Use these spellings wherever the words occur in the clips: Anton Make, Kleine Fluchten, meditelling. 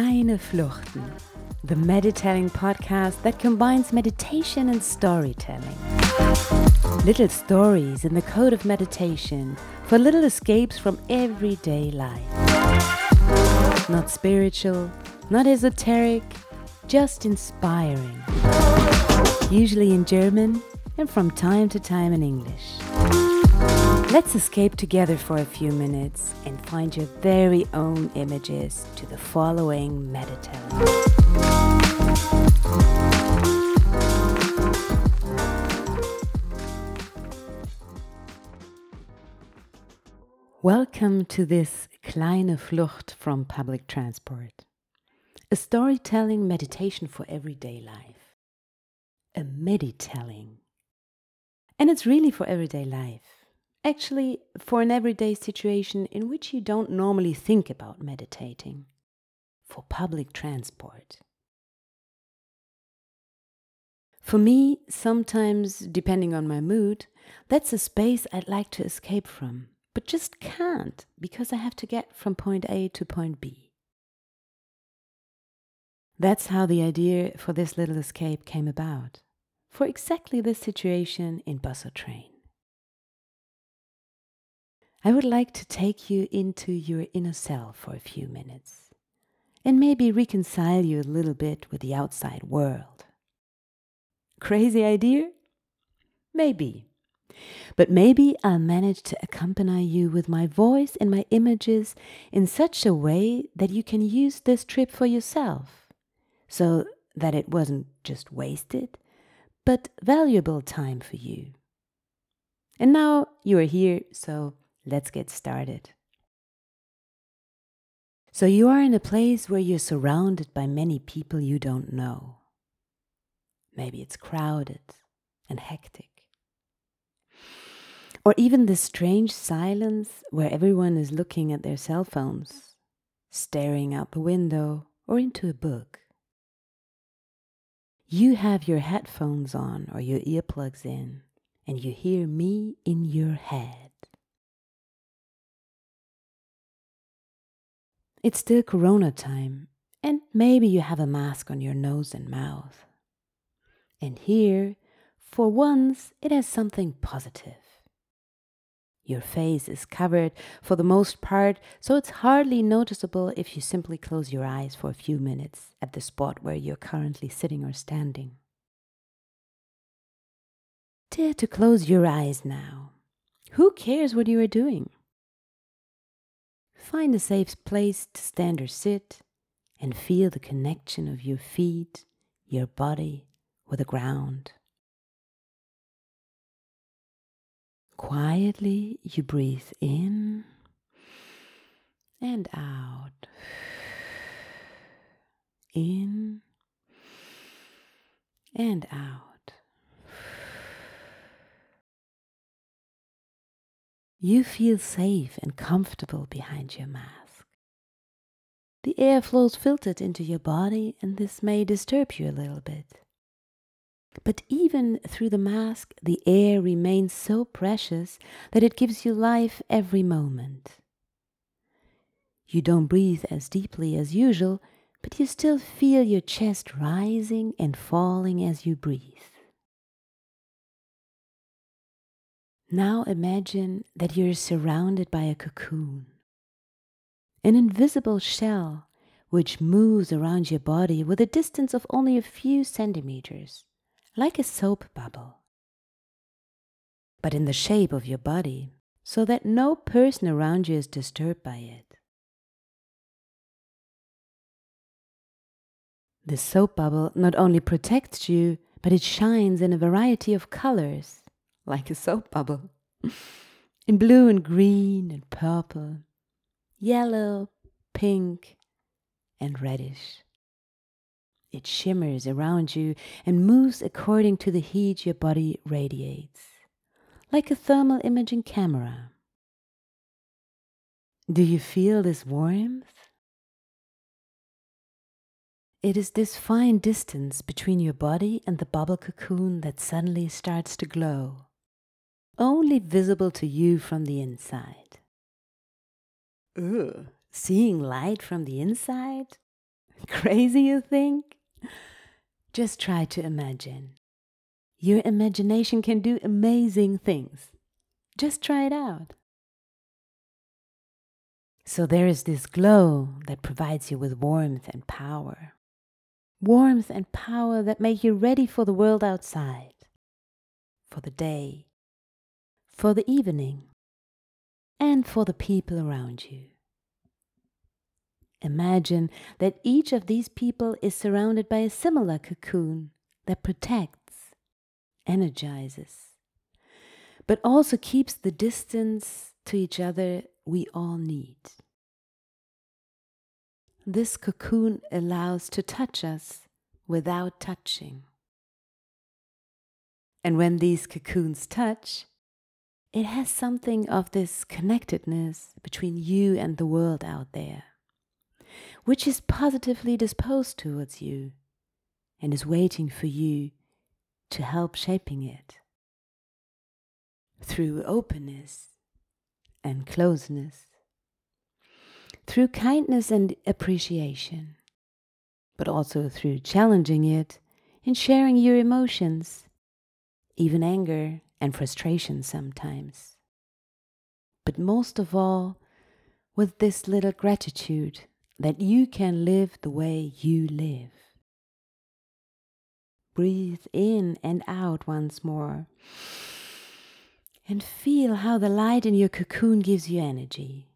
Kleine Fluchten, the meditelling podcast that combines meditation and storytelling. Little stories in the code of meditation for little escapes from everyday life. Not spiritual, not esoteric, just inspiring. Usually in German and from time to time in English. Let's escape together for a few minutes and find your very own images to the following meditelling. Welcome to this Kleine Flucht from public transport. A storytelling meditation for everyday life. A meditelling. And it's really for everyday life. Actually, for an everyday situation in which you don't normally think about meditating. For public transport. For me, sometimes, depending on my mood, that's a space I'd like to escape from, but just can't because I have to get from point A to point B. That's how the idea for this little escape came about. For exactly this situation in bus or train. I would like to take you into your inner self for a few minutes and maybe reconcile you a little bit with the outside world. Crazy idea? Maybe. But maybe I'll manage to accompany you with my voice and my images in such a way that you can use this trip for yourself, so that it wasn't just wasted, but valuable time for you. And now you are here, so let's get started. So you are in a place where you're surrounded by many people you don't know. Maybe it's crowded and hectic. Or even this strange silence where everyone is looking at their cell phones, staring out the window or into a book. You have your headphones on or your earplugs in, and you hear me in your head. It's still corona time, and maybe you have a mask on your nose and mouth. And here, for once, it has something positive. Your face is covered for the most part, so it's hardly noticeable if you simply close your eyes for a few minutes at the spot where you're currently sitting or standing. Dare to close your eyes now. Who cares what you are doing? Find a safe place to stand or sit and feel the connection of your feet, your body with the ground. Quietly you breathe in and out. In and out. You feel safe and comfortable behind your mask. The air flows filtered into your body, and this may disturb you a little bit. But even through the mask, the air remains so precious that it gives you life every moment. You don't breathe as deeply as usual, but you still feel your chest rising and falling as you breathe. Now imagine that you're surrounded by a cocoon, an invisible shell which moves around your body with a distance of only a few centimeters, like a soap bubble, but in the shape of your body, so that no person around you is disturbed by it. The soap bubble not only protects you, but it shines in a variety of colors. Like a soap bubble, in blue and green and purple, yellow, pink and reddish. It shimmers around you and moves according to the heat your body radiates, like a thermal imaging camera. Do you feel this warmth? It is this fine distance between your body and the bubble cocoon that suddenly starts to glow. Only visible to you from the inside. Seeing light from the inside? Crazy, you think? Just try to imagine. Your imagination can do amazing things. Just try it out. So there is this glow that provides you with warmth and power. Warmth and power that make you ready for the world outside, for the day, for the evening, and for the people around you. Imagine that each of these people is surrounded by a similar cocoon that protects, energizes, but also keeps the distance to each other we all need. This cocoon allows to touch us without touching. And when these cocoons touch, it has something of this connectedness between you and the world out there, which is positively disposed towards you and is waiting for you to help shaping it. Through openness and closeness, through kindness and appreciation, but also through challenging it and sharing your emotions, even anger and frustration sometimes. But most of all, with this little gratitude that you can live the way you live. Breathe in and out once more and feel how the light in your cocoon gives you energy.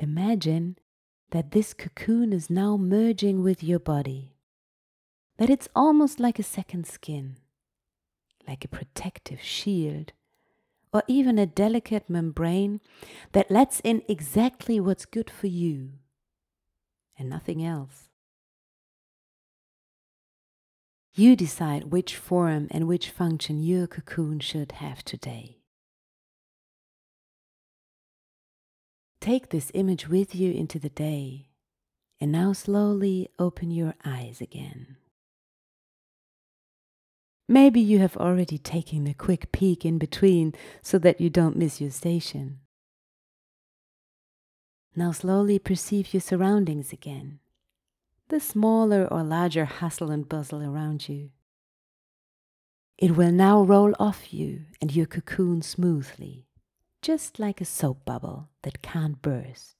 Imagine that this cocoon is now merging with your body, that it's almost like a second skin, like a protective shield, or even a delicate membrane that lets in exactly what's good for you and nothing else. You decide which form and which function your cocoon should have today. Take this image with you into the day, and now slowly open your eyes again. Maybe you have already taken a quick peek in between so that you don't miss your station. Now slowly perceive your surroundings again, the smaller or larger hustle and bustle around you. It will now roll off you and your cocoon smoothly, just like a soap bubble that can't burst.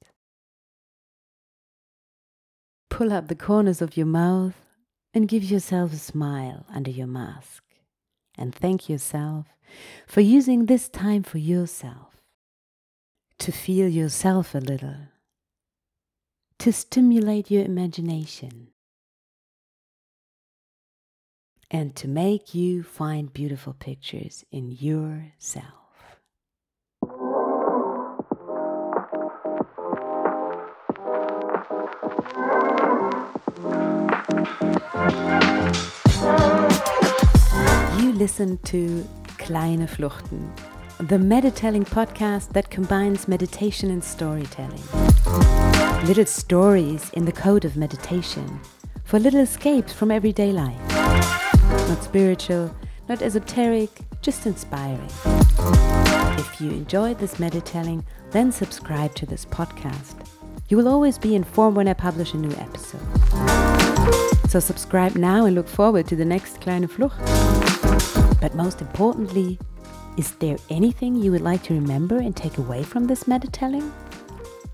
Pull up the corners of your mouth and give yourself a smile under your mask and thank yourself for using this time for yourself, to feel yourself a little, to stimulate your imagination, and to make you find beautiful pictures in yourself. You listen to Kleine Fluchten, the meditelling podcast that combines meditation and storytelling. Little stories in the code of meditation for little escapes from everyday life. Not spiritual, not esoteric, just inspiring. If you enjoyed this meditelling, then subscribe to this podcast. You will always be informed when I publish a new episode. So subscribe now and look forward to the next Kleine Flucht. But most importantly, is there anything you would like to remember and take away from this meditelling?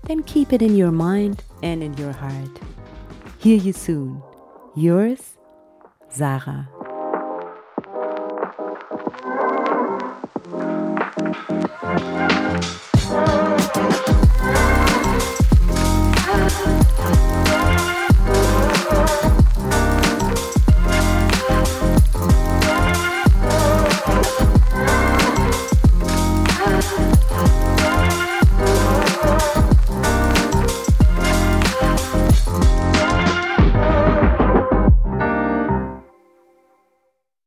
Then keep it in your mind and in your heart. Hear you soon. Yours, Sarah.